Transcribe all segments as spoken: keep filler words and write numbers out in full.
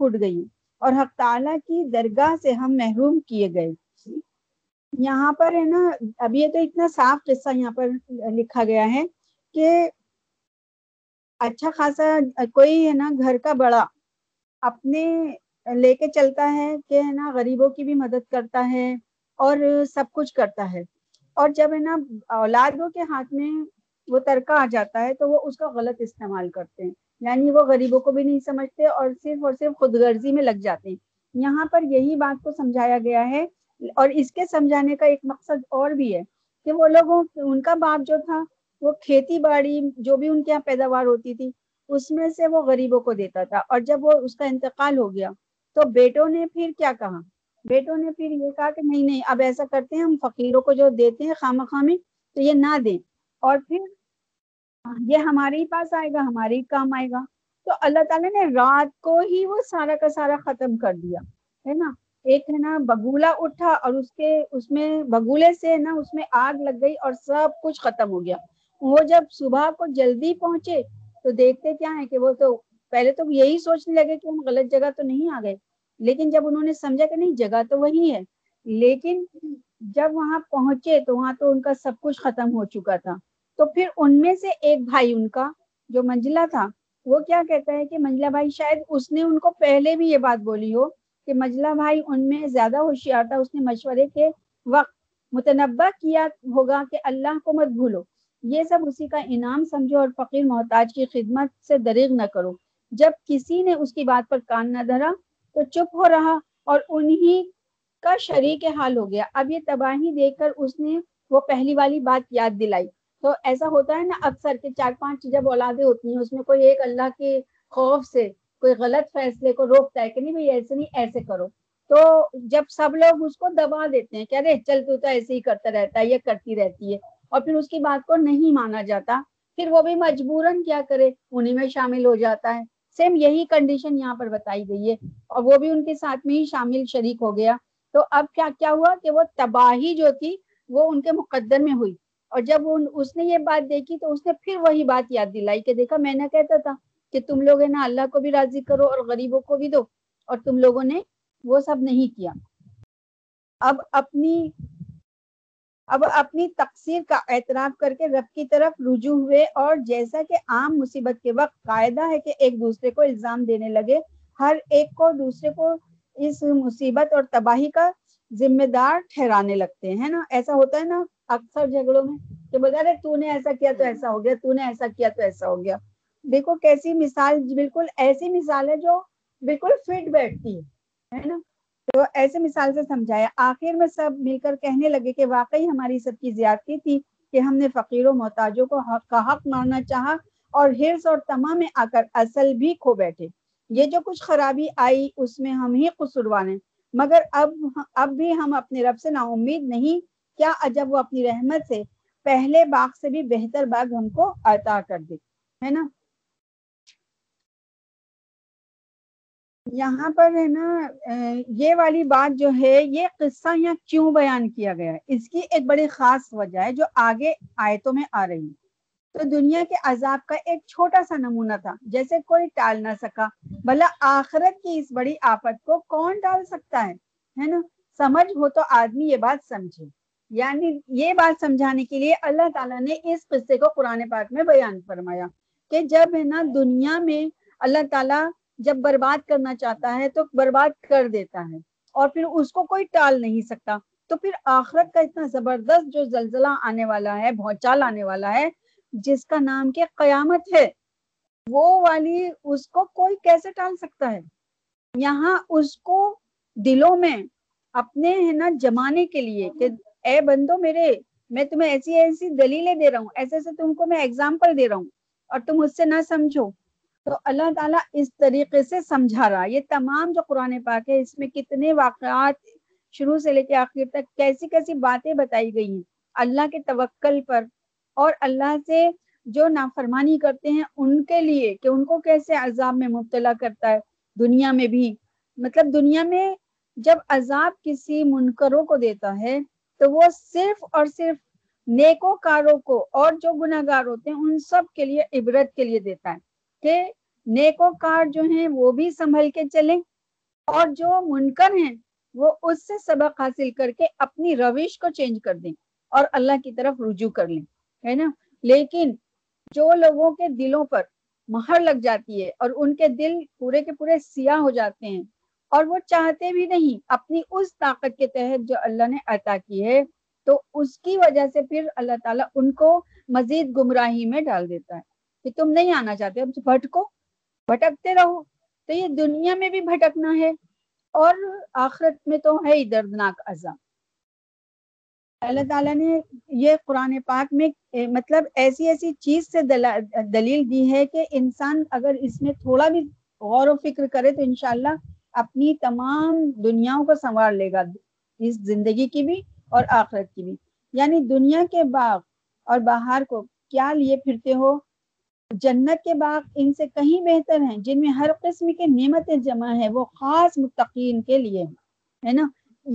پھوٹ گئی اور حق تعالیٰ کی درگاہ سے ہم محروم کیے گئے. یہاں پر ہے نا اب یہ تو اتنا صاف قصہ یہاں پر لکھا گیا ہے کہ اچھا خاصا کوئی ہے نا گھر کا بڑا اپنے لے کے چلتا ہے کہ ہے نا غریبوں کی بھی مدد کرتا ہے اور سب کچھ کرتا ہے, اور جب ہے نا اولادوں کے ہاتھ میں وہ ترکہ آ جاتا ہے تو وہ اس کا غلط استعمال کرتے ہیں, یعنی وہ غریبوں کو بھی نہیں سمجھتے اور صرف اور صرف خود غرضی میں لگ جاتے ہیں. یہاں پر یہی بات کو سمجھایا گیا ہے, اور اس کے سمجھانے کا ایک مقصد اور بھی ہے کہ وہ لوگوں ان کا باپ جو تھا وہ کھیتی باڑی جو بھی ان کے یہاں پیداوار ہوتی تھی اس میں سے وہ غریبوں کو دیتا تھا, اور جب وہ اس کا انتقال ہو گیا تو بیٹوں نے پھر کیا کہا, بیٹوں نے پھر یہ کہا کہ نہیں نہیں اب ایسا کرتے ہیں ہم فقیروں کو جو دیتے ہیں خام خامی تو یہ نہ دیں, اور پھر یہ ہمارے ہی پاس آئے گا, ہمارے ہی کام آئے گا. تو اللہ تعالیٰ نے رات کو ہی وہ سارا کا سارا ختم کر دیا ہے نا. ایک ہے نا بگولا اٹھا اور اس کے اس میں بگولے سے نا اس میں آگ لگ گئی اور سب کچھ ختم ہو گیا. وہ جب صبح کو جلدی پہنچے تو دیکھتے کیا ہے کہ وہ تو پہلے تو یہی سوچنے لگے کہ ہم غلط جگہ تو نہیں آ گئے, لیکن جب انہوں نے سمجھا کہ نہیں جگہ تو وہی ہے, لیکن جب وہاں پہنچے تو وہاں تو ان کا سب کچھ ختم ہو چکا تھا. تو پھر ان میں سے ایک بھائی ان کا جو منجلا تھا وہ کیا کہتا ہے کہ منجلا بھائی شاید اس نے ان کو پہلے بھی یہ بات بولی ہو کہ منجلا بھائی ان میں زیادہ ہوشیار تھا, اس نے مشورے کے وقت متنبہ کیا ہوگا کہ اللہ کو مت بھولو, یہ سب اسی کا انعام سمجھو اور فقیر محتاج کی خدمت سے دریغ نہ کرو. جب کسی نے اس کی بات پر کان نہ دھرا تو چپ ہو رہا اور انہی کا شریک حال ہو گیا. اب یہ تباہی دیکھ کر اس نے وہ پہلی والی بات یاد دلائی. تو ایسا ہوتا ہے نا اکثر کہ چار پانچ جب اولادیں ہوتی ہیں اس میں کوئی ایک اللہ کے خوف سے کوئی غلط فیصلے کو روکتا ہے کہ نہیں بھائی ایسے نہیں ایسے کرو, تو جب سب لوگ اس کو دبا دیتے ہیں کہ ارے چل تو تو ایسے ہی کرتا رہتا ہے یا کرتی رہتی ہے, اور پھر اس کی بات کو نہیں مانا جاتا, پھر وہ بھی مجبوراً کیا کرے انہیں میں شامل ہو جاتا ہے. سیم یہی کنڈیشن یہاں پر بتائی گئی ہے, اور وہ بھی ان کے ساتھ میں ہی شامل شریک ہو گیا. تو اب کیا کیا ہوا کہ وہ تباہی جو تھی وہ ان کے مقدر میں ہوئی, اور جب اس نے یہ بات دیکھی تو اس نے پھر وہی بات یاد دلائی کہ دیکھا میں نے کہتا تھا کہ تم لوگ ہے نا اللہ کو بھی راضی کرو اور غریبوں کو بھی دو, اور تم لوگوں نے وہ سب نہیں کیا. اب اپنی اب اپنی تقصیر کا اعتراف کر کے رب کی طرف رجوع ہوئے, اور جیسا کہ عام مصیبت کے وقت قاعدہ ہے کہ ایک دوسرے کو الزام دینے لگے, ہر ایک کو دوسرے کو اس مصیبت اور تباہی کا ذمہ دار ٹھہرانے لگتے ہیں نا. ایسا ہوتا ہے نا اکثر جھگڑوں میں کہ بتا رہے تو نے ایسا کیا تو ایسا ہو گیا, تو نے ایسا کیا تو ایسا ہو گیا. دیکھو کیسی مثال, بالکل ایسی مثال ہے جو بالکل فٹ بیٹھتی ہے نا. تو ایسے مثال سے سمجھایا. آخر میں سب مل کر کہنے لگے کہ واقعی ہماری سب کی زیادتی تھی کہ ہم نے فقیروں محتاجوں کو حق کا حق مارنا چاہا اور حرص اور تما میں آ کر اصل بھی کھو بیٹھے. یہ جو کچھ خرابی آئی اس میں ہم ہی قصوروار ہیں, مگر اب اب بھی ہم اپنے رب سے نا امید نہیں. کیا عجب وہ اپنی رحمت سے پہلے باغ سے بھی بہتر باغ ہم کو عطا کر دے, ہے نا. یہاں پر ہے نا یہ والی بات جو ہے یہ قصہ یہاں کیوں بیان کیا گیا ہے, اس کی ایک بڑی خاص وجہ ہے جو آگے آیتوں میں آ رہی ہے. تو دنیا کے عذاب کا ایک چھوٹا سا نمونہ تھا جیسے کوئی ٹال نہ سکا, بھلا آخرت کی اس بڑی آفت کو کون ٹال سکتا ہے, ہے نا. سمجھ ہو تو آدمی یہ بات سمجھے, یعنی یہ بات سمجھانے کے لیے اللہ تعالیٰ نے اس قصے کو قرآن پاک میں بیان فرمایا کہ جب ہے نا دنیا میں اللہ تعالیٰ جب برباد کرنا چاہتا ہے تو برباد کر دیتا ہے اور پھر اس کو کوئی ٹال نہیں سکتا. تو پھر آخرت کا اتنا زبردست جو زلزلہ آنے والا ہے, بھونچال آنے والا ہے, جس کا نام کہ قیامت ہے, وہ والی اس کو کوئی کیسے ٹال سکتا ہے. یہاں اس کو دلوں میں اپنے ہے نا جمانے کے لیے کہ اے بندو میرے, میں تمہیں ایسی ایسی دلیلیں دے رہا ہوں, ایسے ایسے تم کو میں ایگزامپل دے رہا ہوں اور تم اس سے نہ سمجھو. تو اللہ تعالیٰ اس طریقے سے سمجھا رہا. یہ تمام جو قرآن پاک ہے اس میں کتنے واقعات شروع سے لے کے آخر تک کیسی کیسی باتیں بتائی گئی ہیں اللہ کے توکل پر, اور اللہ سے جو نافرمانی کرتے ہیں ان کے لیے کہ ان کو کیسے عذاب میں مبتلا کرتا ہے. دنیا میں بھی مطلب دنیا میں جب عذاب کسی منکروں کو دیتا ہے تو وہ صرف اور صرف نیکوکاروں کو اور جو گناہ گار ہوتے ہیں ان سب کے لیے عبرت کے لیے دیتا ہے کہ نیکوکار جو ہیں وہ بھی سنبھل کے چلیں اور جو منکر ہیں وہ اس سے سبق حاصل کر کے اپنی روش کو چینج کر دیں اور اللہ کی طرف رجوع کر لیں, ہے نا. لیکن جو لوگوں کے دلوں پر مہر لگ جاتی ہے اور ان کے دل پورے کے پورے سیاہ ہو جاتے ہیں اور وہ چاہتے بھی نہیں اپنی اس طاقت کے تحت جو اللہ نے عطا کی ہے, تو اس کی وجہ سے پھر اللہ تعالیٰ ان کو مزید گمراہی میں ڈال دیتا ہے کہ تم نہیں آنا چاہتے, اب بھٹکو, بھٹکتے رہو. تو یہ دنیا میں بھی بھٹکنا ہے اور آخرت میں تو ہے ہی دردناک عذاب. اللہ تعالیٰ نے یہ قرآن پاک میں مطلب ایسی ایسی چیز سے دلیل دی ہے کہ انسان اگر اس میں تھوڑا بھی غور و فکر کرے تو انشاءاللہ اپنی تمام دنیاؤں کو سنوار لے گا, اس زندگی کی بھی اور آخرت کی بھی. یعنی دنیا کے باغ اور بہار کو کیا لیے پھرتے ہو, جنت کے باغ ان سے کہیں بہتر ہیں جن میں ہر قسم کی نعمتیں جمع ہیں, وہ خاص متقین کے لیے ہے نا.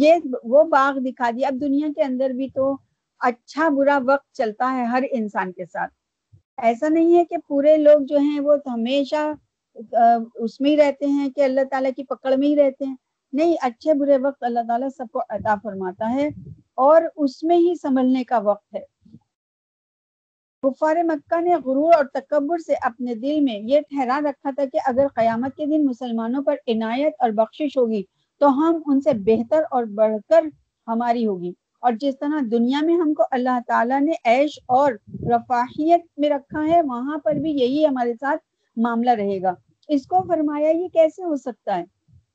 یہ وہ باغ دکھا دیا. اب دنیا کے اندر بھی تو اچھا برا وقت چلتا ہے ہر انسان کے ساتھ, ایسا نہیں ہے کہ پورے لوگ جو ہیں وہ ہمیشہ اس میں ہی رہتے ہیں کہ اللہ تعالیٰ کی پکڑ میں ہی رہتے ہیں. نہیں, اچھے برے وقت اللہ تعالیٰ سب کو عطا فرماتا ہے اور اس میں ہی سنبھلنے کا وقت ہے. کفار مکہ نے غرور اور تکبر سے اپنے دل میں یہ ٹھہرا رکھا تھا کہ اگر قیامت کے دن مسلمانوں پر عنایت اور بخشش ہوگی تو ہم ان سے بہتر اور بڑھ کر ہماری ہوگی, اور جس طرح دنیا میں ہم کو اللہ تعالیٰ نے عیش اور رفاہیت میں رکھا ہے وہاں پر بھی یہی ہمارے ساتھ معاملہ رہے گا. اس کو فرمایا یہ کیسے ہو سکتا ہے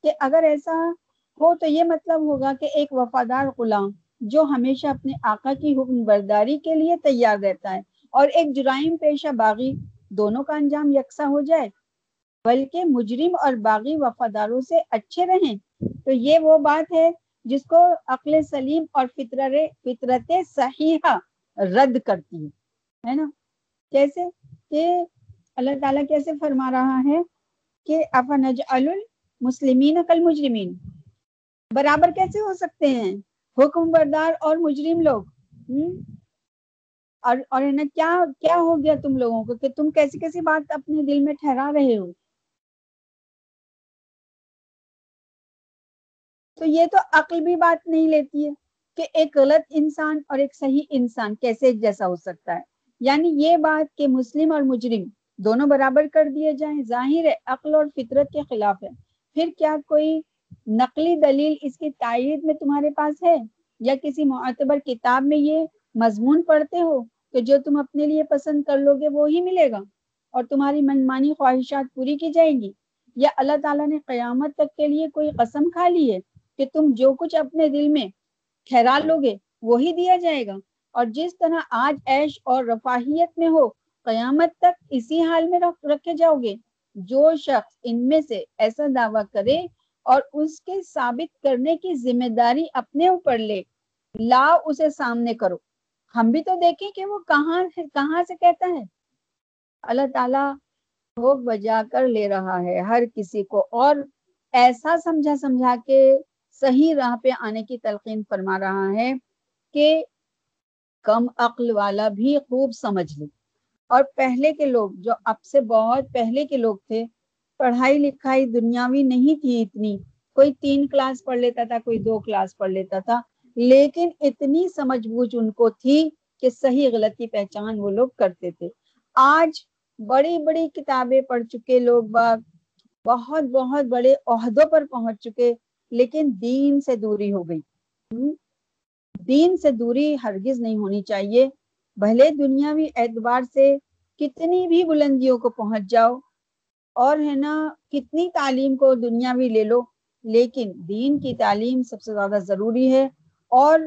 کہ اگر ایسا ہو تو یہ مطلب ہوگا کہ ایک وفادار غلام جو ہمیشہ اپنے آقا کی حکم برداری کے لیے تیار رہتا ہے اور ایک جرائم پیشہ باغی, دونوں کا انجام یکساں ہو جائے, بلکہ مجرم اور باغی وفاداروں سے اچھے رہیں. تو یہ وہ بات ہے جس کو عقل سلیم اور فطرت فطرت صحیحہ رد کرتی ہے, ہے نا. جیسے کہ اللہ تعالیٰ کیسے فرما رہا ہے کہ افنجعل المسلمین کالمجرمین, برابر کیسے ہو سکتے ہیں حکم بردار اور مجرم لوگ. اور اور ہے نا, کیا کیا ہو گیا تم لوگوں کو کہ تم کیسی کیسی بات اپنے دل میں ٹھہرا رہے ہو. تو یہ تو عقل بھی بات نہیں لیتی ہے کہ ایک غلط انسان اور ایک صحیح انسان کیسے ایک جیسا ہو سکتا ہے. یعنی یہ بات کہ مسلم اور مجرم دونوں برابر کر دیے جائیں, ظاہر ہے عقل اور فطرت کے خلاف ہے. پھر کیا کوئی نقلی دلیل اس کی تائید میں تمہارے پاس ہے, یا کسی معتبر کتاب میں یہ مضمون پڑھتے ہو کہ جو تم اپنے لیے پسند کر لو گے وہی ملے گا اور تمہاری منمانی خواہشات پوری کی جائیں گی, یا اللہ تعالیٰ نے قیامت تک کے لیے کوئی قسم کھا لی ہے کہ تم جو کچھ اپنے دل میں ٹھہرا لو گے وہی دیا جائے گا, اور جس طرح آج عیش اور رفاہیت میں ہو قیامت تک اسی حال میں رکھے جاؤ گے. جو شخص ان میں سے ایسا دعویٰ کرے اور اس کے ثابت کرنے کی ذمہ داری اپنے اوپر لے, لاؤ اسے سامنے کرو, ہم بھی تو دیکھیں کہ وہ کہاں کہاں سے کہتا ہے. اللہ تعالیٰ بھوک بجا کر لے رہا ہے ہر کسی کو, اور ایسا سمجھا سمجھا کے صحیح راہ پہ آنے کی تلقین فرما رہا ہے کہ کم عقل والا بھی خوب سمجھ لے. اور پہلے کے لوگ جو اب سے بہت پہلے کے لوگ تھے, پڑھائی لکھائی دنیاوی نہیں تھی اتنی, کوئی تین کلاس پڑھ لیتا تھا, کوئی دو کلاس پڑھ لیتا تھا, لیکن اتنی سمجھ بوجھ ان کو تھی کہ صحیح غلط کی پہچان وہ لوگ کرتے تھے. آج بڑی بڑی کتابیں پڑھ چکے لوگ باغ بہت بہت بڑے عہدوں پر پہنچ چکے, لیکن دین سے دوری ہو گئی. دین سے دوری ہرگز نہیں ہونی چاہیے. بھلے دنیاوی اعتبار سے کتنی بھی بلندیوں کو پہنچ جاؤ اور ہے نا کتنی تعلیم کو دنیاوی لے لو, لیکن دین کی تعلیم سب سے زیادہ ضروری ہے. اور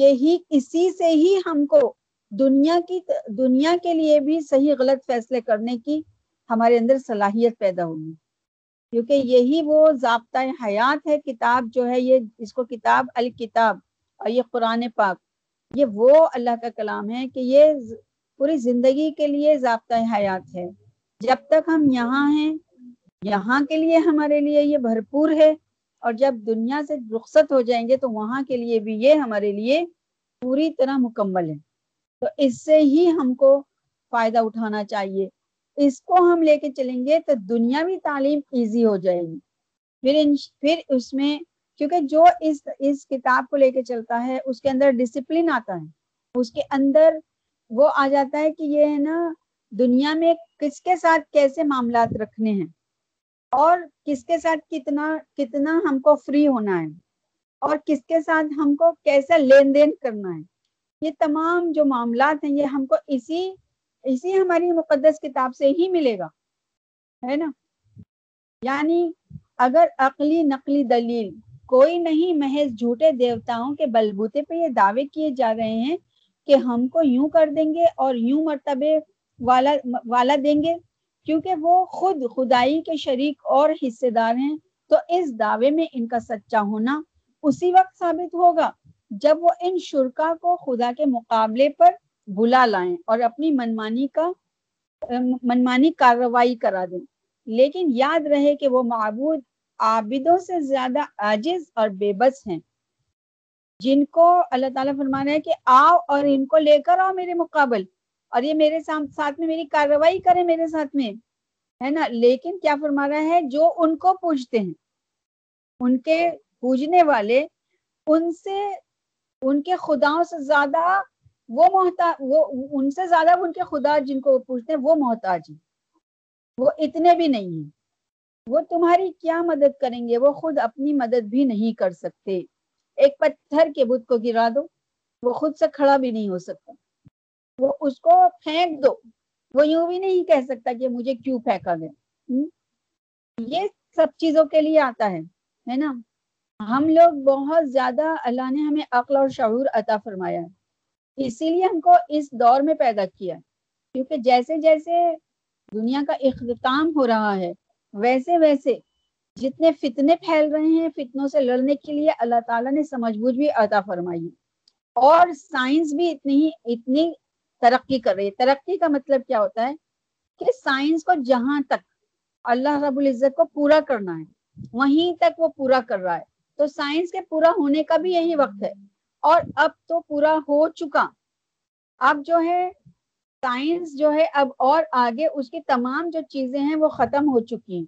یہی اسی سے ہی ہم کو دنیا کی دنیا کے لیے بھی صحیح غلط فیصلے کرنے کی ہمارے اندر صلاحیت پیدا ہوگی, کیونکہ یہی وہ ضابطہ حیات ہے. کتاب جو ہے یہ, اس کو کتاب الکتاب اور یہ قرآن پاک, یہ وہ اللہ کا کلام ہے کہ یہ پوری زندگی کے لیے ضابطہ حیات ہے. جب تک ہم یہاں ہیں, یہاں کے لیے ہمارے لیے یہ بھرپور ہے, اور جب دنیا سے رخصت ہو جائیں گے تو وہاں کے لیے بھی یہ ہمارے لیے پوری طرح مکمل ہے. تو اس سے ہی ہم کو فائدہ اٹھانا چاہیے. اس کو ہم لے کے چلیں گے تو دنیاوی تعلیم ایزی ہو جائے گی, پھر پھر اس میں کیونکہ جو اس اس کتاب کو لے کے چلتا ہے اس کے اندر ڈسپلن آتا ہے, اس کے اندر وہ آ جاتا ہے کہ یہ ہے نا دنیا میں کس کے ساتھ کیسے معاملات رکھنے ہیں اور کس کے ساتھ کتنا کتنا ہم کو فری ہونا ہے اور کس کے ساتھ ہم کو کیسا لین دین کرنا ہے. یہ تمام جو معاملات ہیں یہ ہم کو اسی اسی ہماری مقدس کتاب سے ہی ملے گا, ہے نا. یعنی اگر عقلی نقلی دلیل کوئی نہیں, محض جھوٹے دیوتاؤں کے بلبوتے پہ یہ دعوے کیے جا رہے ہیں کہ ہم کو یوں کر دیں گے اور یوں مرتبے والا والا دیں گے, کیونکہ وہ خود خدائی کے شریک اور حصے دار ہیں. تو اس دعوے میں ان کا سچا ہونا اسی وقت ثابت ہوگا جب وہ ان شرکا کو خدا کے مقابلے پر بلا لائیں اور اپنی منمانی کا منمانی کارروائی کرا دیں. لیکن یاد رہے کہ وہ معبود عابدوں سے زیادہ عاجز اور بے بس ہیں, جن کو اللہ تعالیٰ فرما رہا ہے کہ آؤ اور ان کو لے کر آؤ میرے مقابل اور یہ میرے ساتھ میں میری کارروائی کریں میرے ساتھ میں, ہے نا. لیکن کیا فرما رہا ہے, جو ان کو پوجتے ہیں, ان کے پوجنے والے, ان سے ان کے خداؤں سے زیادہ وہ محتاج, وہ ان سے زیادہ ان کے خدا جن کو وہ پوجتے ہیں وہ محتاج ہیں, وہ اتنے بھی نہیں ہیں. وہ تمہاری کیا مدد کریں گے, وہ خود اپنی مدد بھی نہیں کر سکتے. ایک پتھر کے بت کو گرا دو, وہ خود سے کھڑا بھی نہیں ہو سکتا. وہ اس کو پھینک دو, وہ یوں بھی نہیں کہہ سکتا کہ مجھے کیوں پھینکا گیا. یہ سب چیزوں کے لیے آتا ہے, ہے نا. ہم لوگ بہت زیادہ, اللہ نے ہمیں عقل اور شعور عطا فرمایا ہے, اسی لیے ہم کو اس دور میں پیدا کیا ہے. کیونکہ جیسے جیسے دنیا کا اختتام ہو رہا ہے ویسے ویسے جتنے فتنے پھیل رہے ہیں, فتنوں سے لڑنے کے لیے اللہ تعالیٰ نے سمجھ بوجھ بھی عطا فرمائی اور سائنس بھی اتنی اتنی ترقی کر رہی ہے. ترقی کا مطلب کیا ہوتا ہے کہ سائنس کو جہاں تک اللہ رب العزت کو پورا کرنا ہے وہیں تک وہ پورا کر رہا ہے. تو سائنس کے پورا ہونے کا بھی یہی وقت ہے اور اب تو پورا ہو چکا. اب جو ہے سائنس جو ہے اب اور آگے اس کی تمام جو چیزیں ہیں وہ ختم ہو چکی ہیں.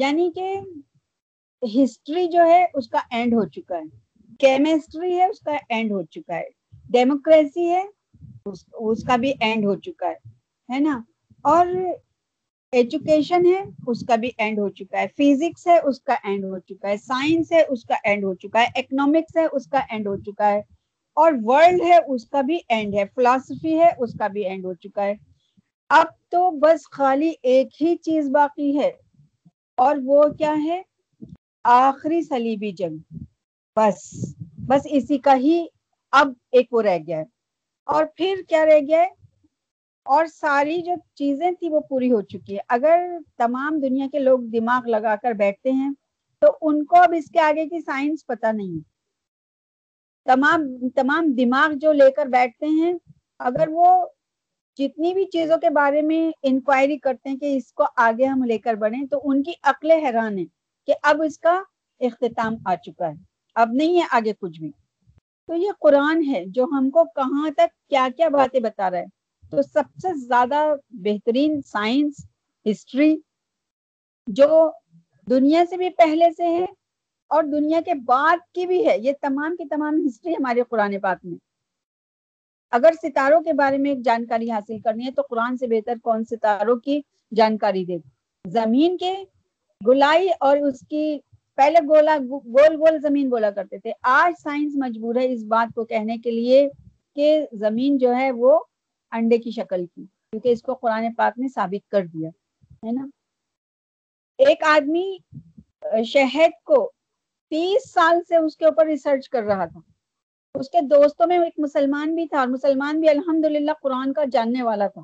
یعنی کہ ہسٹری جو ہے اس کا اینڈ ہو چکا ہے, کیمسٹری ہے اس کا اینڈ ہو چکا ہے, ڈیموکریسی ہے اس, اس کا بھی اینڈ ہو چکا ہے, ہے نا. اور ایجوکیشن ہے اس کا بھی اینڈ ہو چکا ہے, فزکس ہے اس کا اینڈ ہو چکا ہے, سائنس ہے اس کا اینڈ ہو چکا ہے, اکنامکس ہے اس کا اینڈ ہو چکا ہے, اور ورلڈ ہے اس کا بھی اینڈ ہے, فلاسفی ہے اس کا بھی اینڈ ہو چکا ہے. اب تو بس خالی ایک ہی چیز باقی ہے اور وہ کیا ہے, آخری صلیبی جنگ. بس بس اسی کا ہی اب ایک وہ رہ گیا ہے. اور پھر کیا رہ گیا ہے, اور ساری جو چیزیں تھی وہ پوری ہو چکی ہے. اگر تمام دنیا کے لوگ دماغ لگا کر بیٹھتے ہیں تو ان کو اب اس کے آگے کی سائنس پتہ نہیں. تمام تمام دماغ جو لے کر بیٹھتے ہیں, اگر وہ جتنی بھی چیزوں کے بارے میں انکوائری کرتے ہیں کہ اس کو آگے ہم لے کر بڑھیں, تو ان کی عقل حیران ہے کہ اب اس کا اختتام آ چکا ہے, اب نہیں ہے آگے کچھ بھی. تو یہ قرآن ہے جو ہم کو کہاں تک کیا کیا باتیں بتا رہا ہے. تو سب سے زیادہ بہترین سائنس, ہسٹری جو دنیا سے بھی پہلے سے ہے اور دنیا کے بعد کی بھی ہے, یہ تمام کی تمام ہسٹری ہمارے قرآن پاک میں. اگر ستاروں کے بارے میں ایک جانکاری حاصل کرنی ہے تو قرآن سے بہتر کون ستاروں کی جانکاری دے گا. زمین کے گلائی اور اس کی پہلے گولا گول گول زمین بولا کرتے تھے, آج سائنس مجبور ہے اس بات کو کہنے کے لیے کہ زمین جو ہے وہ انڈے کی شکل کی, کیونکہ اس کو قرآن پاک نے ثابت کر دیا ہے نا. ایک آدمی شہد کو تیس سال سے اس کے اوپر ریسرچ کر رہا تھا. اس کے دوستوں میں ایک مسلمان بھی تھا اور مسلمان بھی الحمدللہ قرآن کا جاننے والا تھا.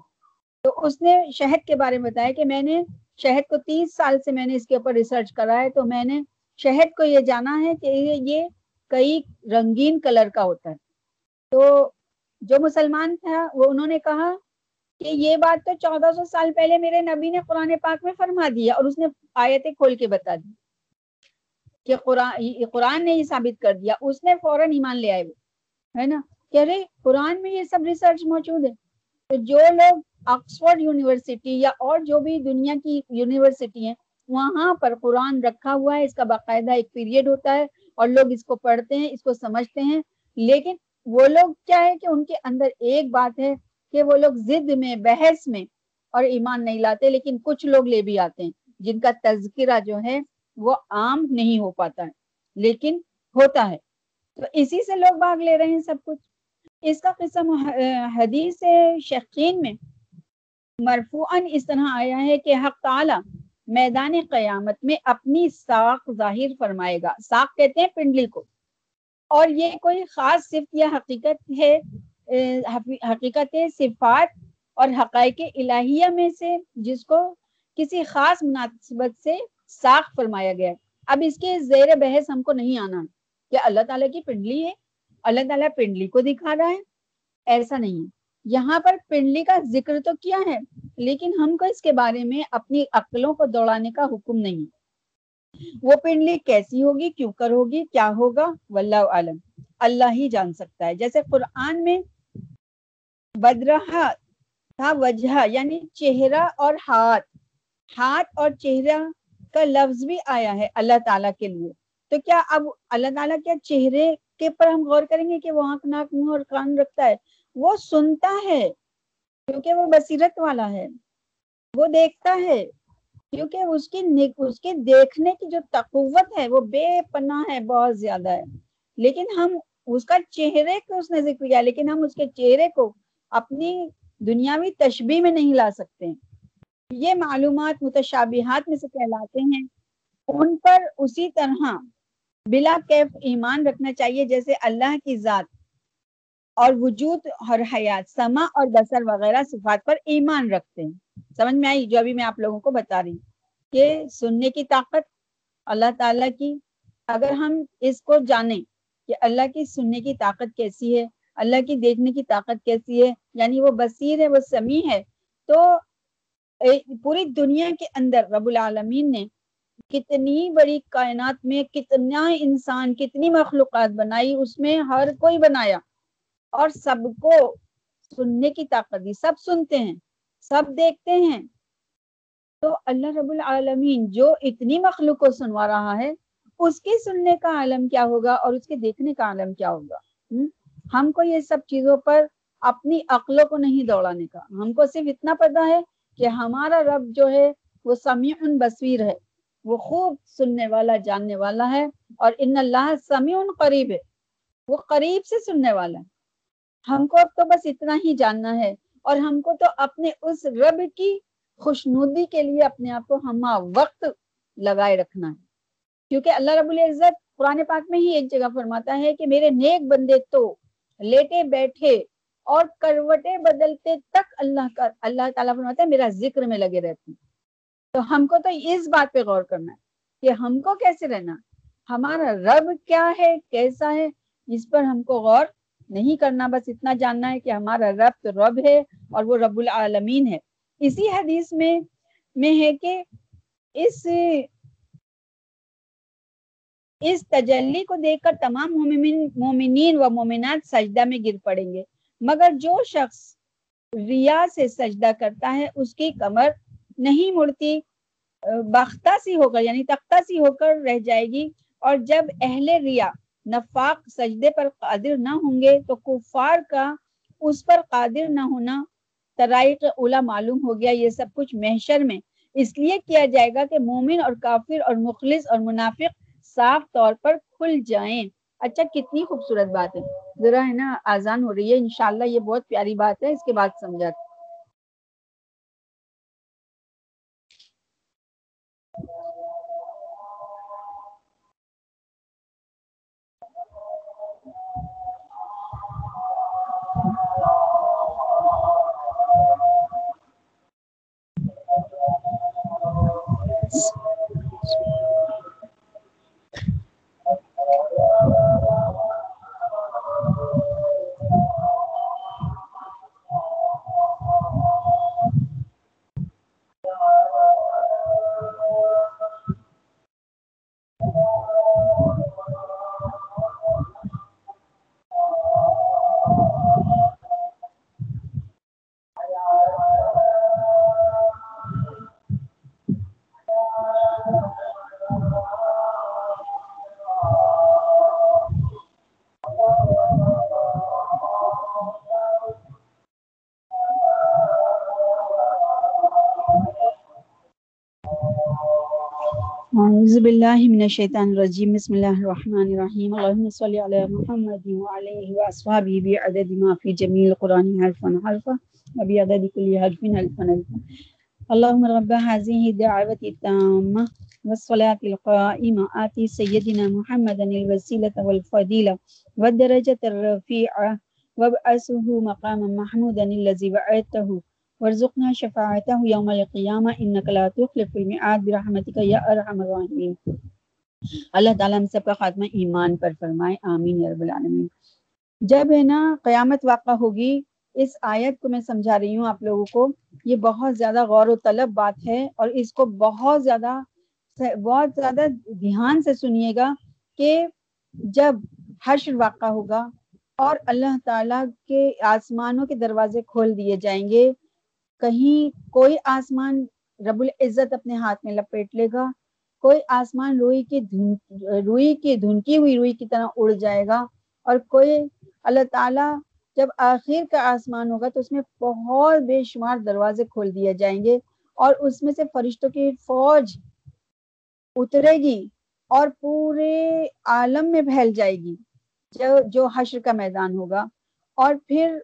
تو اس نے شہد کے بارے میں بتایا کہ میں نے شہد کو تیس سال سے میں نے اس کے اوپر ریسرچ کرا ہے, تو میں نے شہد کو یہ جانا ہے کہ یہ کئی رنگین کلر کا ہوتا ہے. تو جو مسلمان تھا وہ انہوں نے کہا کہ یہ بات تو چودہ سو سال پہلے میرے نبی نے قرآن پاک میں فرما دیا, اور اس نے آیتیں کھول کے بتا دی کہ قرآن قرآن نے یہ ثابت کر دیا. اس نے فوراً ایمان لے آئے, وہ ہے نا کہ ارے قرآن میں یہ سب ریسرچ موجود ہے. تو جو لوگ آکسفورڈ یونیورسٹی یا اور جو بھی دنیا کی یونیورسٹی ہیں وہاں پر قرآن رکھا ہوا ہے, اس کا باقاعدہ ایک پیریڈ ہوتا ہے اور لوگ اس کو پڑھتے ہیں, اس کو سمجھتے ہیں. لیکن وہ لوگ کیا ہے کہ ان کے اندر ایک بات ہے کہ وہ لوگ ضد میں, بحث میں اور ایمان نہیں لاتے. لیکن کچھ لوگ لے بھی آتے ہیں جن کا تذکرہ جو ہے وہ عام نہیں ہو پاتا ہے لیکن ہوتا ہے. تو اسی سے لوگ بھاگ لے رہے ہیں سب کچھ. اس کا قسم حدیث شقین میں مرفوعاً اس طرح آیا ہے کہ حق تعالی میدان قیامت میں اپنی ساق ظاہر فرمائے گا. ساق کہتے ہیں پنڈلی کو, اور یہ کوئی خاص صفت یا حقیقت ہے, حقیقت صفات اور حقائق الہیہ میں سے جس کو کسی خاص مناسبت سے ساق فرمایا گیا. اب اس کے زیر بحث ہم کو نہیں آنا کہ اللہ تعالیٰ کی پنڈلی ہے, اللہ تعالیٰ پنڈلی کو دکھا رہا ہے, ایسا نہیں ہے. یہاں پر پنڈلی کا ذکر تو کیا ہے لیکن ہم کو اس کے بارے میں اپنی عقلوں کو دوڑانے کا حکم نہیں. وہ پنڈلی کیسی ہوگی, کیوں کر ہوگی, کیا ہوگا, واللہ عالم, اللہ ہی جان سکتا ہے. جیسے قرآن میں بدرہا تھا وجہ, یعنی چہرہ اور ہاتھ, ہاتھ اور چہرہ کا لفظ بھی آیا ہے اللہ تعالیٰ کے لیے. تو کیا اب اللہ تعالیٰ کیا چہرے کے پر ہم غور کریں گے کہ وہ آنکھ, ناک, منہ اور کان رکھتا ہے؟ وہ سنتا ہے کیونکہ وہ بصیرت والا ہے, وہ دیکھتا ہے کیونکہ اس کی اس کے دیکھنے کی جو تقوت ہے وہ بے پناہ ہے, بہت زیادہ ہے. لیکن ہم اس کا چہرے کو اس نے ذکر کیا, لیکن ہم اس کے چہرے کو اپنی دنیاوی تشبیہ میں نہیں لا سکتے. یہ معلومات متشابہات میں سے کہلاتے ہیں, ان پر اسی طرح بلا کیف ایمان رکھنا چاہیے. جیسے اللہ کی ذات اور وجود اور حیات, سما اور بصر وغیرہ صفات پر ایمان رکھتے ہیں. سمجھ میں آئی جو ابھی میں آپ لوگوں کو بتا رہی ہوں کہ سننے کی طاقت اللہ تعالیٰ کی, اگر ہم اس کو جانیں کہ اللہ کی سننے کی طاقت کیسی ہے, اللہ کی دیکھنے کی طاقت کیسی ہے, یعنی وہ بصیر ہے, وہ سمیع ہے, تو پوری دنیا کے اندر رب العالمین نے کتنی بڑی کائنات میں کتنا انسان, کتنی مخلوقات بنائی, اس میں ہر کوئی بنایا اور سب کو سننے کی طاقت دی. سب سنتے ہیں, سب دیکھتے ہیں. تو اللہ رب العالمین جو اتنی مخلوق کو سنوا رہا ہے, اس کے سننے کا عالم کیا ہوگا اور اس کے دیکھنے کا عالم کیا ہوگا؟ ہم کو یہ سب چیزوں پر اپنی عقلوں کو نہیں دوڑانے کا, ہم کو صرف اتنا پتا ہے کہ ہمارا رب جو ہے وہ سمیع بصیر ہے, وہ خوب سننے والا, جاننے والا ہے. اور ان اللہ سمیع قریب ہے, وہ قریب سے سننے والا ہے. ہم کو اب تو بس اتنا ہی جاننا ہے, اور ہم کو تو اپنے اس رب کی خوشنودی کے لیے اپنے آپ کو ہمہ وقت لگائے رکھنا ہے. کیونکہ اللہ رب العزت قرآن پاک میں ہی ایک جگہ فرماتا ہے کہ میرے نیک بندے تو لیٹے بیٹھے اور کروٹیں بدلتے تک اللہ کا اللہ تعالیٰ فرماتا ہے میرا ذکر میں لگے رہتے ہیں. تو ہم کو تو اس بات پہ غور کرنا ہے کہ ہم کو کیسے رہنا, ہمارا رب کیا ہے, کیسا ہے, اس پر ہم کو غور نہیں کرنا. بس اتنا جاننا ہے کہ ہمارا رب تو رب ہے اور وہ رب العالمین ہے. اسی حدیث میں میں ہے کہ اس اس تجلی کو دیکھ کر تمام مومن مومنین و مومنات سجدہ میں گر پڑیں گے, مگر جو شخص ریا سے سجدہ کرتا ہے اس کی کمر نہیں مڑتی, بختہ سی ہو کر یعنی تختہ سی ہو کر رہ جائے گی. اور جب اہل ریا نفاق سجدے پر قادر نہ ہوں گے تو کفار کا اس پر قادر نہ ہونا طرائق اولا معلوم ہو گیا. یہ سب کچھ محشر میں اس لیے کیا جائے گا کہ مومن اور کافر اور مخلص اور منافق صاف طور پر کھل جائیں. اچھا, کتنی خوبصورت بات ہے. ذرا ہے نا آزان ہو رہی ہے, انشاءاللہ یہ بہت پیاری بات ہے, اس کے بعد سمجھاتے. اعوذ باللہ من الشیطان الرجیم بسم اللہ الرحمن الرحیم اللہم صلی علی محمد وعلیہ واصحابہ بعدد ما فی جمیع القرآن حرفا حرفا وبعدد کل حرف حرفا حرفا اللہم رب ہذہ الدعوۃ التامہ والصلاۃ القائمہ آتی سیدنا محمدا الوسیلۃ والفضیلۃ والدرجۃ الرفیعہ وابعثہ مقاما محمودا الذی وعدتہ وارزقنا شفاعته يوم القیامہ انك لا تخلف الميعاد برحمتك یا ارحم الراحمین. اللہ تعالیٰ ہم سب کا خاتمہ ایمان پر فرمائے، آمین یا رب العالمین. جب ہے نا قیامت واقع ہوگی، اس آیت کو میں سمجھا رہی ہوں آپ لوگوں کو، یہ بہت زیادہ غور و طلب بات ہے اور اس کو بہت زیادہ بہت زیادہ دھیان سے سنیے گا کہ جب حشر واقع ہوگا اور اللہ تعالیٰ کے آسمانوں کے دروازے کھول دیے جائیں گے، کہیں کوئی آسمان رب العزت اپنے ہاتھ میں لپیٹ لے گا، کوئی آسمان روئی کی روئی کی دھنکی ہوئی روئی کی طرح اڑ جائے گا، اور کوئی اللہ تعالیٰ جب آخر کا آسمان ہوگا تو اس میں بہت بے شمار دروازے کھول دیے جائیں گے اور اس میں سے فرشتوں کی فوج اترے گی اور پورے عالم میں پھیل جائے گی جو جو حشر کا میدان ہوگا. اور پھر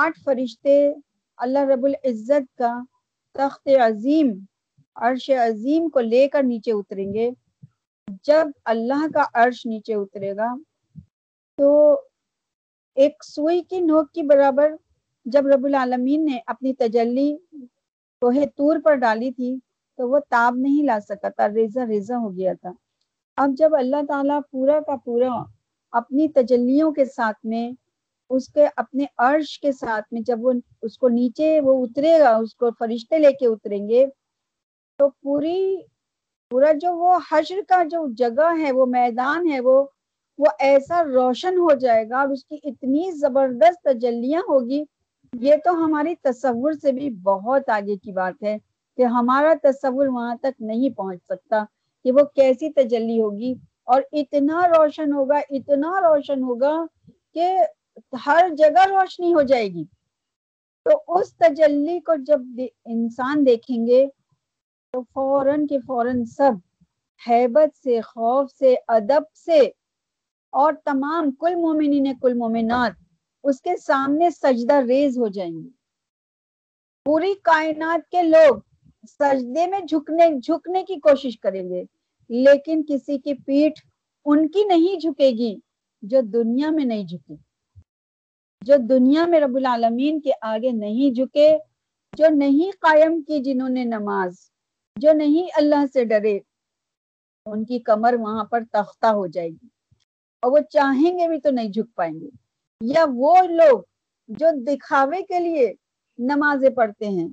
آٹھ فرشتے اللہ رب العزت کا تخت عظیم عرش عظیم کو لے کر نیچے اتریں گے. جب اللہ کا عرش نیچے اترے گا تو ایک سوئی کی نوک کی برابر جب رب العالمین نے اپنی تجلی کوہ طور پر ڈالی تھی تو وہ تاب نہیں لا سکا تھا، ریزہ ریزہ ہو گیا تھا. اب جب اللہ تعالیٰ پورا کا پورا اپنی تجلیوں کے ساتھ میں اس کے اپنے عرش کے ساتھ میں جب وہ اس کو نیچے وہ اترے گا، اس کو فرشتے لے کے اتریں گے، تو پوری پورا جو وہ حشر کا جو جگہ ہے، وہ میدان ہے، وہ وہ ایسا روشن ہو جائے گا اور اس کی اتنی زبردست تجلیاں ہوگی. یہ تو ہماری تصور سے بھی بہت آگے کی بات ہے کہ ہمارا تصور وہاں تک نہیں پہنچ سکتا کہ وہ کیسی تجلی ہوگی، اور اتنا روشن ہوگا اتنا روشن ہوگا کہ ہر جگہ روشنی ہو جائے گی. تو اس تجلی کو جب انسان دیکھیں گے تو فوراً کے فوراً سب ہیبت سے، خوف سے، ادب سے، اور تمام کل مومنین کل مومنات اس کے سامنے سجدہ ریز ہو جائیں گے. پوری کائنات کے لوگ سجدے میں جھکنے جھکنے کی کوشش کریں گے، لیکن کسی کی پیٹھ ان کی نہیں جھکے گی جو دنیا میں نہیں جھکی، جو دنیا میں رب العالمین کے آگے نہیں جھکے، جو نہیں قائم کی جنہوں نے نماز، جو نہیں اللہ سے ڈرے، ان کی کمر وہاں پر تختہ ہو جائے گی اور وہ چاہیں گے بھی تو نہیں جھک پائیں گے. یا وہ لوگ جو دکھاوے کے لیے نمازیں پڑھتے ہیں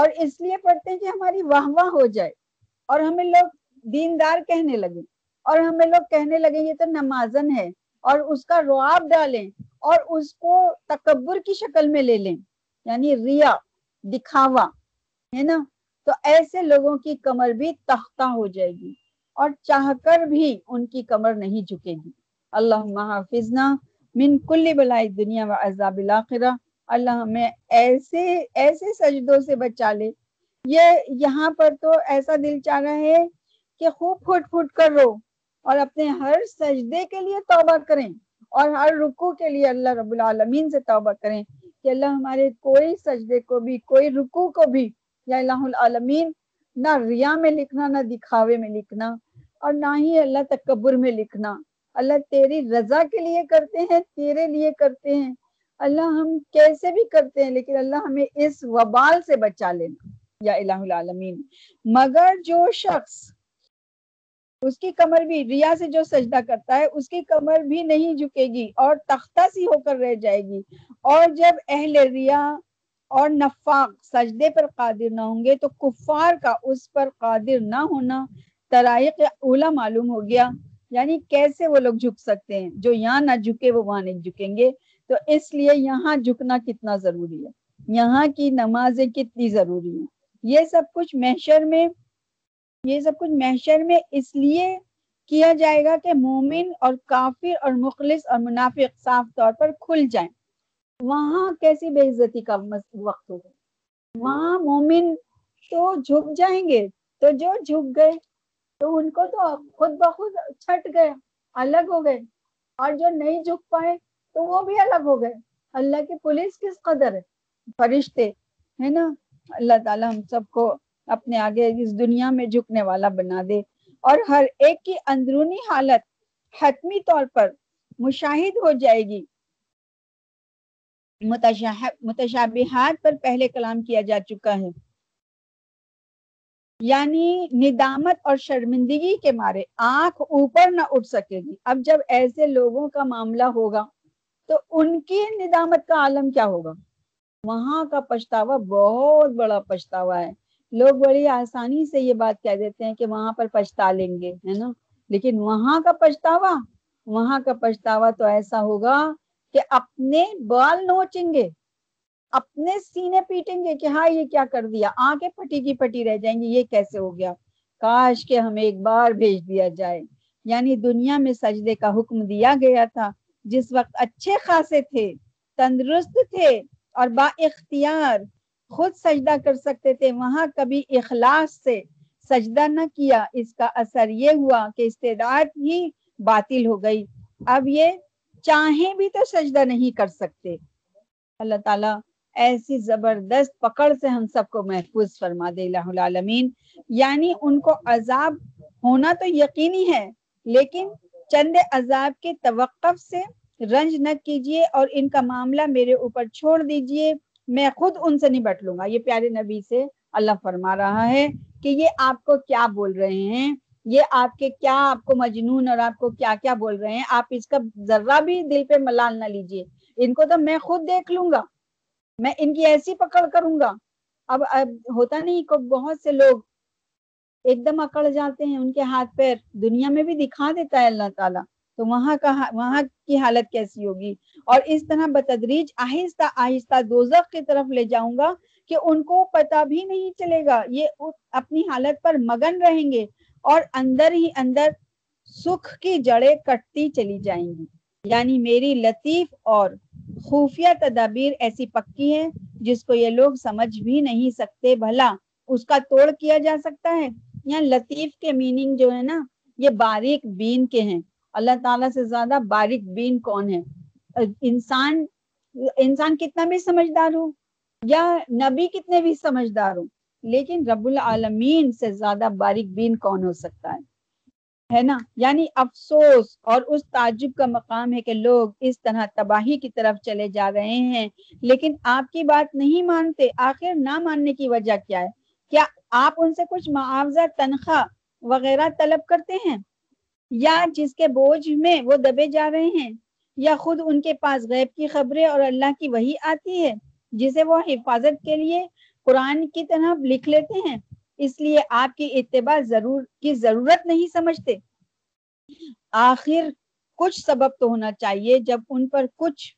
اور اس لیے پڑھتے ہیں کہ ہماری واہ واہ ہو جائے اور ہمیں لوگ دیندار کہنے لگے اور ہمیں لوگ کہنے لگے یہ تو نمازن ہے، اور اس کا رواب ڈالیں اور اس کو تکبر کی شکل میں لے لیں، یعنی ریا، دکھاوا، ہے نا. تو ایسے لوگوں کی کمر بھی تختہ ہو جائے گی اور چاہ کر بھی ان کی کمر نہیں جھکے گی. اللہم حافظنا من کل بلائی دنیا و عذاب الاخرہ. اللہ ہمیں ایسے ایسے سجدوں سے بچا لے. یہ یہاں پر تو ایسا دل چاہ رہا ہے کہ خوب پھٹ پھٹ کر رو اور اپنے ہر سجدے کے لیے توبہ کریں اور ہر رکوع کے لیے اللہ رب العالمین سے توبہ کریں کہ اللہ ہمارے کوئی سجدے کو بھی، کوئی رکوع کو بھی، یا اللہ العالمین، نہ ریا میں لکھنا، نہ دکھاوے میں لکھنا، اور نہ ہی اللہ تکبر میں لکھنا. اللہ تیری رضا کے لیے کرتے ہیں، تیرے لیے کرتے ہیں. اللہ ہم کیسے بھی کرتے ہیں، لیکن اللہ ہمیں اس وبال سے بچا لینا یا اللہ العالمین. مگر جو شخص اس کی کمر بھی ریا سے جو سجدہ کرتا ہے، اس کی کمر بھی نہیں جھکے گی اور تختہ سی ہو کر رہ جائے گی. اور جب اہل ریا اور نفاق سجدے پر قادر نہ ہوں گے تو کفار کا اس پر قادر نہ ہونا طرائق اولا معلوم ہو گیا. یعنی کیسے وہ لوگ جھک سکتے ہیں، جو یہاں نہ جھکے وہ وہاں نہیں جھکیں گے. تو اس لیے یہاں جھکنا کتنا ضروری ہے، یہاں کی نمازیں کتنی ضروری ہیں. یہ سب کچھ محشر میں یہ سب کچھ محشر میں اس لیے کیا جائے گا کہ مومن اور کافر اور مخلص اور منافق صاف طور پر کھل جائیں. وہاں کیسی بے عزتی کا وقت ہوگا. وہاں مومن تو جھک جائیں گے، تو جو جھک گئے تو ان کو تو خود بخود چھٹ گئے, الگ ہو گئے, اور جو نہیں جھک پائے تو وہ بھی الگ ہو گئے. اللہ کی پولیس کس قدر ہے, فرشتے ہے نا. اللہ تعالیٰ ہم سب کو اپنے آگے اس دنیا میں جھکنے والا بنا دے, اور ہر ایک کی اندرونی حالت حتمی طور پر مشاہد ہو جائے گی. متشابہات پر پہلے کلام کیا جا چکا ہے, یعنی ندامت اور شرمندگی کے مارے آنکھ اوپر نہ اٹھ سکے گی. اب جب ایسے لوگوں کا معاملہ ہوگا تو ان کی ندامت کا عالم کیا ہوگا؟ وہاں کا پچھتاوا بہت بڑا پچھتاوا ہے. لوگ بڑی آسانی سے یہ بات کہہ دیتے ہیں کہ وہاں پر پچھتا لیں گے, ہے نا, لیکن وہاں کا پچھتاوا وہاں کا پچھتاوا تو ایسا ہوگا کہ اپنے بال نوچیں گے, اپنے سینے پیٹیں گے کہ ہاں یہ کیا کر دیا. آنکھیں پٹی کی پٹی رہ جائیں گی, یہ کیسے ہو گیا, کاش کہ ہمیں ایک بار بھیج دیا جائے. یعنی دنیا میں سجدے کا حکم دیا گیا تھا جس وقت اچھے خاصے تھے, تندرست تھے اور با اختیار خود سجدہ کر سکتے تھے, وہاں کبھی اخلاص سے سجدہ نہ کیا. اس کا اثر یہ ہوا کہ استعداد ہی باطل ہو گئی, اب یہ چاہیں بھی تو سجدہ نہیں کر سکتے. اللہ تعالیٰ ایسی زبردست پکڑ سے ہم سب کو محفوظ فرما دے الہ العالمین. یعنی ان کو عذاب ہونا تو یقینی ہے, لیکن چند عذاب کے توقف سے رنج نہ کیجیے اور ان کا معاملہ میرے اوپر چھوڑ دیجیے, میں خود ان سے نبٹ لوں گا. یہ پیارے نبی سے اللہ فرما رہا ہے کہ یہ آپ کو کیا بول رہے ہیں, یہ آپ کے کیا, آپ کو مجنون اور آپ کو کیا کیا بول رہے ہیں, آپ اس کا ذرہ بھی دل پہ ملال نہ لیجیے. ان کو تو میں خود دیکھ لوں گا, میں ان کی ایسی پکڑ کروں گا. اب اب ہوتا نہیں کہ بہت سے لوگ ایک دم اکڑ جاتے ہیں, ان کے ہاتھ پیر دنیا میں بھی دکھا دیتا ہے اللہ تعالیٰ, تو وہاں کا وہاں کی حالت کیسی ہوگی. اور اس طرح بتدریج آہستہ آہستہ دوزخ کی طرف لے جاؤں گا کہ ان کو پتہ بھی نہیں چلے گا, یہ اپنی حالت پر مگن رہیں گے اور اندر ہی اندر سکھ کی جڑیں کٹتی چلی جائیں گی. یعنی میری لطیف اور خفیہ تدابیر ایسی پکی ہے جس کو یہ لوگ سمجھ بھی نہیں سکتے, بھلا اس کا توڑ کیا جا سکتا ہے. یہاں لطیف کے میننگ جو ہے نا, یہ باریک بین کے ہیں. اللہ تعالیٰ سے زیادہ باریک بین کون ہے؟ انسان انسان کتنا بھی سمجھدار ہو یا نبی کتنے بھی سمجھدار ہو, لیکن رب العالمین سے زیادہ باریک بین کون ہو سکتا ہے, ہے نا. یعنی افسوس اور اس تعجب کا مقام ہے کہ لوگ اس طرح تباہی کی طرف چلے جا رہے ہیں, لیکن آپ کی بات نہیں مانتے. آخر نہ ماننے کی وجہ کیا ہے؟ کیا آپ ان سے کچھ معاوضہ, تنخواہ وغیرہ طلب کرتے ہیں, یا جس کے بوجھ میں وہ دبے جا رہے ہیں, یا خود ان کے پاس غیب کی خبریں اور اللہ کی وحی آتی ہے جسے وہ حفاظت کے لیے قرآن کی طرح لکھ لیتے ہیں, اس لیے آپ کی اتباع ضرور کی ضرورت نہیں سمجھتے. آخر کچھ سبب تو ہونا چاہیے جب ان پر کچھ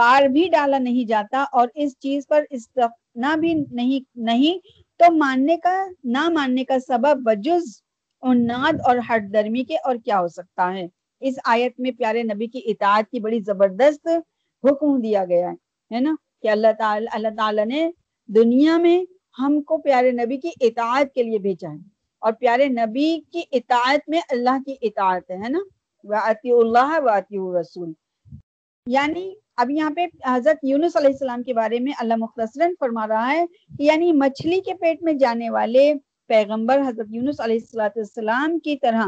بار بھی ڈالا نہیں جاتا اور اس چیز پر استثنا بھی نہیں نہیں تو ماننے کا نہ ماننے کا سبب بجز اناد اور ہٹ درمی کے اور کیا ہو سکتا ہے. اس آیت میں پیارے نبی کی اطاعت کی بڑی زبردست حکم دیا گیا ہے, ہے نا, کہ اللہ تعالی اللہ تعالیٰ نے دنیا میں ہم کو پیارے نبی کی اطاعت کے لیے بھیجا ہے, اور پیارے نبی کی اطاعت میں اللہ کی اطاعت ہے نا, وَأَطِیعُوا اللَّهَ وَأَطِیعُوا الرَّسُولَ. یعنی اب یہاں پہ حضرت یونس علیہ السلام کے بارے میں اللہ مختصراً فرما رہا ہے کہ یعنی مچھلی کے پیٹ میں جانے والے پیغمبر حضرت یونس علیہ السلام کی طرح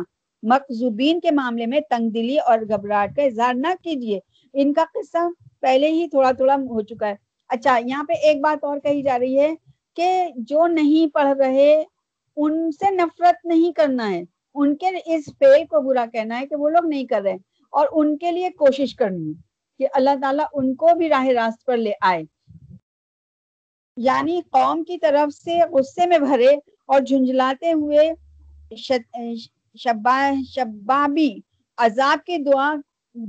مقذوبین کے معاملے میں تنگ دلی اور گھبراہٹ کا اظہار نہ کیجیے. ان کا قصہ پہلے ہی تھوڑا تھوڑا ہو چکا ہے. اچھا, یہاں پہ ایک بات اور کہی جا رہی ہے کہ جو نہیں پڑھ رہے ان سے نفرت نہیں کرنا ہے, ان کے اس فعل کو برا کہنا ہے کہ وہ لوگ نہیں کر رہے, اور ان کے لیے کوشش کرنی ہے کہ اللہ تعالیٰ ان کو بھی راہ راست پر لے آئے. یعنی قوم کی طرف سے غصے میں بھرے اور جھنجھلاتے ہوئے شبا شبابی عذاب کی دعا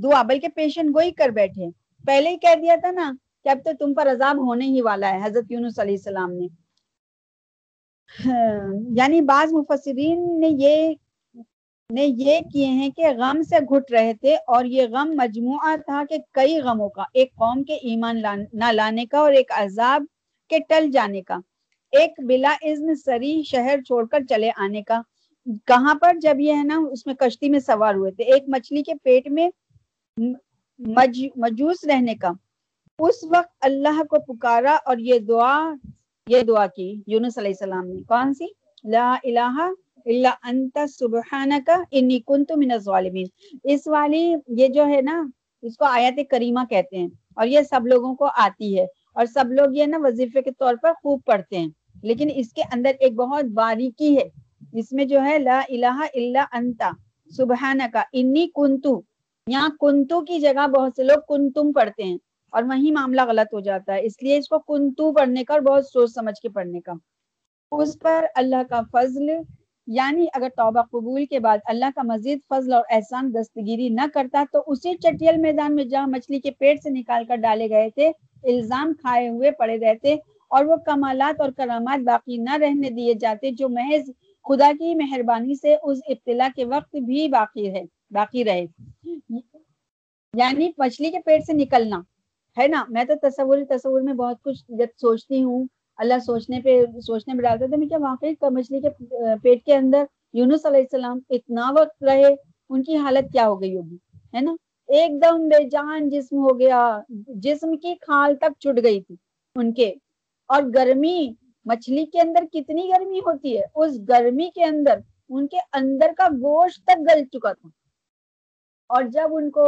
دعا بلکہ پیشن گوئی کر بیٹھے. پہلے ہی کہہ دیا تھا نا کہ اب تو تم پر عذاب ہونے ہی والا ہے, حضرت یونس علیہ السلام نے. یعنی بعض مفسرین نے یہ نے یہ کیے ہیں کہ غم سے گھٹ رہے تھے, اور یہ غم مجموعہ تھا کہ کئی غموں کا, ایک قوم کے ایمان نہ لانے کا اور ایک عذاب کے ٹل جانے کا, ایک بلا اذن سری شہر چھوڑ کر چلے آنے کا, کہاں پر جب یہ ہے نا اس میں کشتی میں سوار ہوئے تھے، ایک مچھلی کے پیٹ میں مجوس رہنے کا، اس وقت اللہ کو پکارا اور یہ دعا یہ دعا کی یونس علیہ السلام نے، کون سی؟ لا الہ الا انت سبحانک انی کنت من الظالمین. اس والی یہ جو ہے نا اس کو آیت کریمہ کہتے ہیں، اور یہ سب لوگوں کو آتی ہے اور سب لوگ یہ نا وظیفے کے طور پر خوب پڑھتے ہیں، لیکن اس کے اندر ایک بہت باریکی ہے، اس میں جو ہے لا الہ الا انت سبحانک انی کنتو، یہاں کنتو کی جگہ بہت سے لوگ کنتم پڑھتے ہیں اور وہی معاملہ غلط ہو جاتا ہے، اس لیے اس کو کنتو پڑھنے کا اور بہت سوچ سمجھ کے پڑھنے کا. اس پر اللہ کا فضل، یعنی اگر توبہ قبول کے بعد اللہ کا مزید فضل اور احسان دستگیری نہ کرتا تو اسی چٹیل میدان میں جہاں مچھلی کے پیٹ سے نکال کر ڈالے گئے تھے، الزام کھائے ہوئے پڑے رہتے اور وہ کمالات اور کرامات باقی نہ رہنے دیے جاتے جو محض خدا کی مہربانی سے اس ابتلا کے وقت بھی باقی ہے باقی رہے. یعنی مچھلی کے پیٹ سے نکلنا ہے نا، میں تو تصور تصور میں بہت کچھ جب سوچتی ہوں، اللہ سوچنے پہ سوچنے پہ ڈالتا تھا میں کیا واقعی مچھلی کے پیٹ کے اندر یونس علیہ السلام اتنا وقت رہے، ان کی حالت کیا ہو گئی ہوگی، ہے نا، ایک دم بے جان جسم ہو گیا، جسم کی کھال تک چھٹ گئی تھی ان کے. اور گرمی، مچھلی کے اندر کتنی گرمی ہوتی ہے، اس گرمی کے اندر ان کے اندر کا گوشت تک گل چکا تھا. اور جب ان کو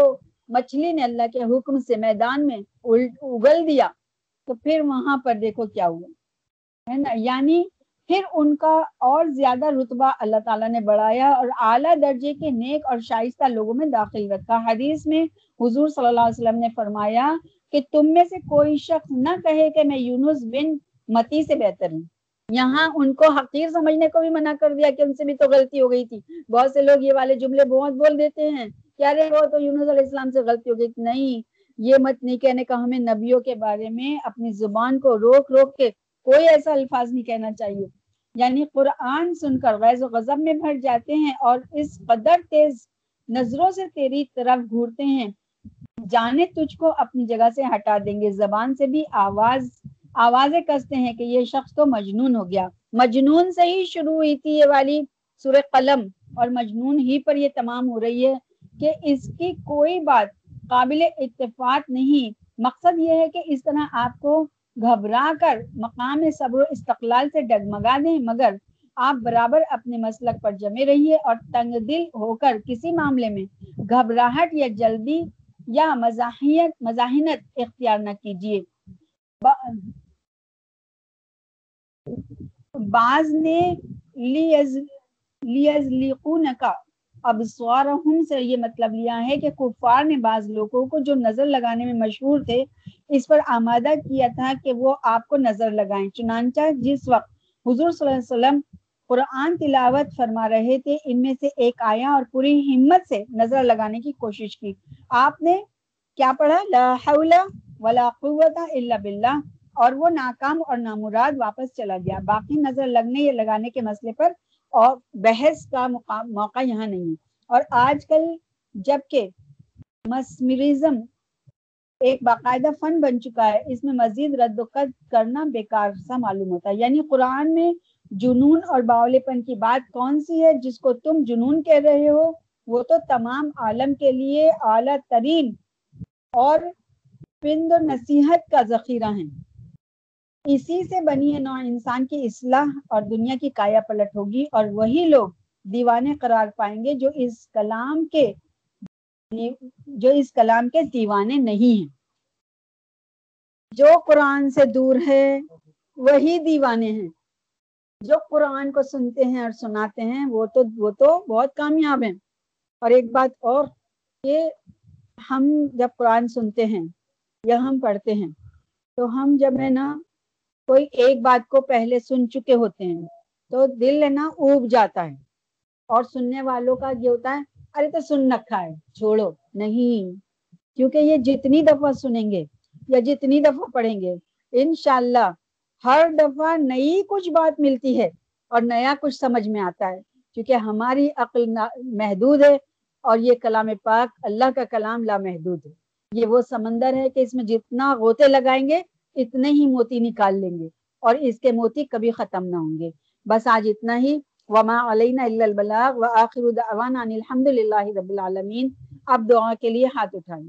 مچھلی نے اللہ کے حکم سے میدان میں اگل دیا تو پھر وہاں پر دیکھو کیا ہوا، ہے نا، یعنی پھر ان کا اور زیادہ رتبہ اللہ تعالیٰ نے بڑھایا اور اعلیٰ درجے کے نیک اور شائستہ لوگوں میں داخل رکھا. حدیث میں حضور صلی اللہ علیہ وسلم نے فرمایا کہ تم میں سے کوئی شخص نہ کہے کہ میں یونس بن متی سے بہتر ہوں. یہاں ان کو حقیر سمجھنے کو بھی منع کر دیا کہ ان سے بھی تو غلطی ہو گئی تھی. بہت سے لوگ یہ والے جملے بہت بول دیتے ہیں کہ ارے وہ تو یونس علیہ السلام سے غلطی ہو گئی. نہیں، یہ مت نہیں کہنے کا، ہمیں نبیوں کے بارے میں اپنی زبان کو روک روک کے کوئی ایسا الفاظ نہیں کہنا چاہیے. یعنی قرآن سن کر غیظ و غضب میں بھر جاتے ہیں اور اس قدر تیز نظروں سے تیری طرف گھورتے ہیں، جانے تجھ کو اپنی جگہ سے ہٹا دیں گے. زبان سے بھی آواز آوازیں کستے ہیں کہ یہ شخص تو مجنون ہو گیا. مجنون سے ہی شروع ہوئی تھی یہ والی سورہ قلم، اور مجنون ہی پر یہ تمام ہو رہی ہے کہ اس کی کوئی بات قابل اتفاق نہیں. مقصد یہ ہے کہ اس طرح آپ کو گھبرا کر مقام صبر و استقلال سے ڈگمگا دیں، مگر آپ برابر اپنے مسلک پر جمے رہیے اور تنگ دل ہو کر کسی معاملے میں گھبراہٹ یا جلدی یا مزاحیت مزاحنت اختیار نہ کیجیے. بعض نے لیزلیقونک ابصارہم سے یہ مطلب لیا ہے کہ کفار نے بعض لوگوں کو جو نظر لگانے میں مشہور تھے اس پر آمادہ کیا تھا کہ وہ آپ کو نظر لگائیں. چنانچہ جس وقت حضور صلی اللہ علیہ وسلم قرآن تلاوت فرما رہے تھے، ان میں سے ایک آیا اور پوری ہمت سے نظر لگانے کی کوشش کی. آپ نے کیا پڑھا؟ لا حول ولا قوت الا باللہ، اور وہ ناکام اور نامراد واپس چلا گیا. باقی نظر لگنے یا لگانے کے مسئلے پر اور بحث کا موقع یہاں نہیں. اور آج کل جبکہ مسمرزم ایک باقاعدہ فن بن چکا ہے، اس میں مزید رد و قد کرنا بیکار سا معلوم ہوتا ہے. یعنی قرآن میں جنون اور باولے پن کی بات کون سی ہے؟ جس کو تم جنون کہہ رہے ہو وہ تو تمام عالم کے لیے اعلیٰ ترین اور پند و نصیحت کا ذخیرہ ہیں. اسی سے بنی نوع انسان کی اصلاح اور دنیا کی کایا پلٹ ہوگی، اور وہی لوگ دیوانے قرار پائیں گے جو اس کلام کے جو اس کلام کے دیوانے نہیں ہیں. جو قرآن سے دور ہے وہی دیوانے ہیں. جو قرآن کو سنتے ہیں اور سناتے ہیں وہ تو وہ تو بہت کامیاب ہیں. اور ایک بات اور کہ ہم جب قرآن سنتے ہیں یا ہم پڑھتے ہیں تو ہم جب ہے نا کوئی ایک بات کو پہلے سن چکے ہوتے ہیں تو دل ہے نا اوب جاتا ہے، اور سننے والوں کا یہ ہوتا ہے ارے تو سن رکھا ہے چھوڑو. نہیں، کیونکہ یہ جتنی دفعہ سنیں گے یا جتنی دفعہ پڑھیں گے انشاءاللہ ہر دفعہ نئی کچھ بات ملتی ہے اور نیا کچھ سمجھ میں آتا ہے، کیونکہ ہماری عقل محدود ہے اور یہ کلام پاک اللہ کا کلام لامحدود ہے. یہ وہ سمندر ہے کہ اس میں جتنا غوطے لگائیں گے اتنے ہی موتی نکال لیں گے اور اس کے موتی کبھی ختم نہ ہوں گے. بس آج اتنا ہی. وما علینا الا البلاغ، وآخر دعوانا ان الحمد للہ رب العالمین. آپ دعا کے لیے ہاتھ اٹھائیں.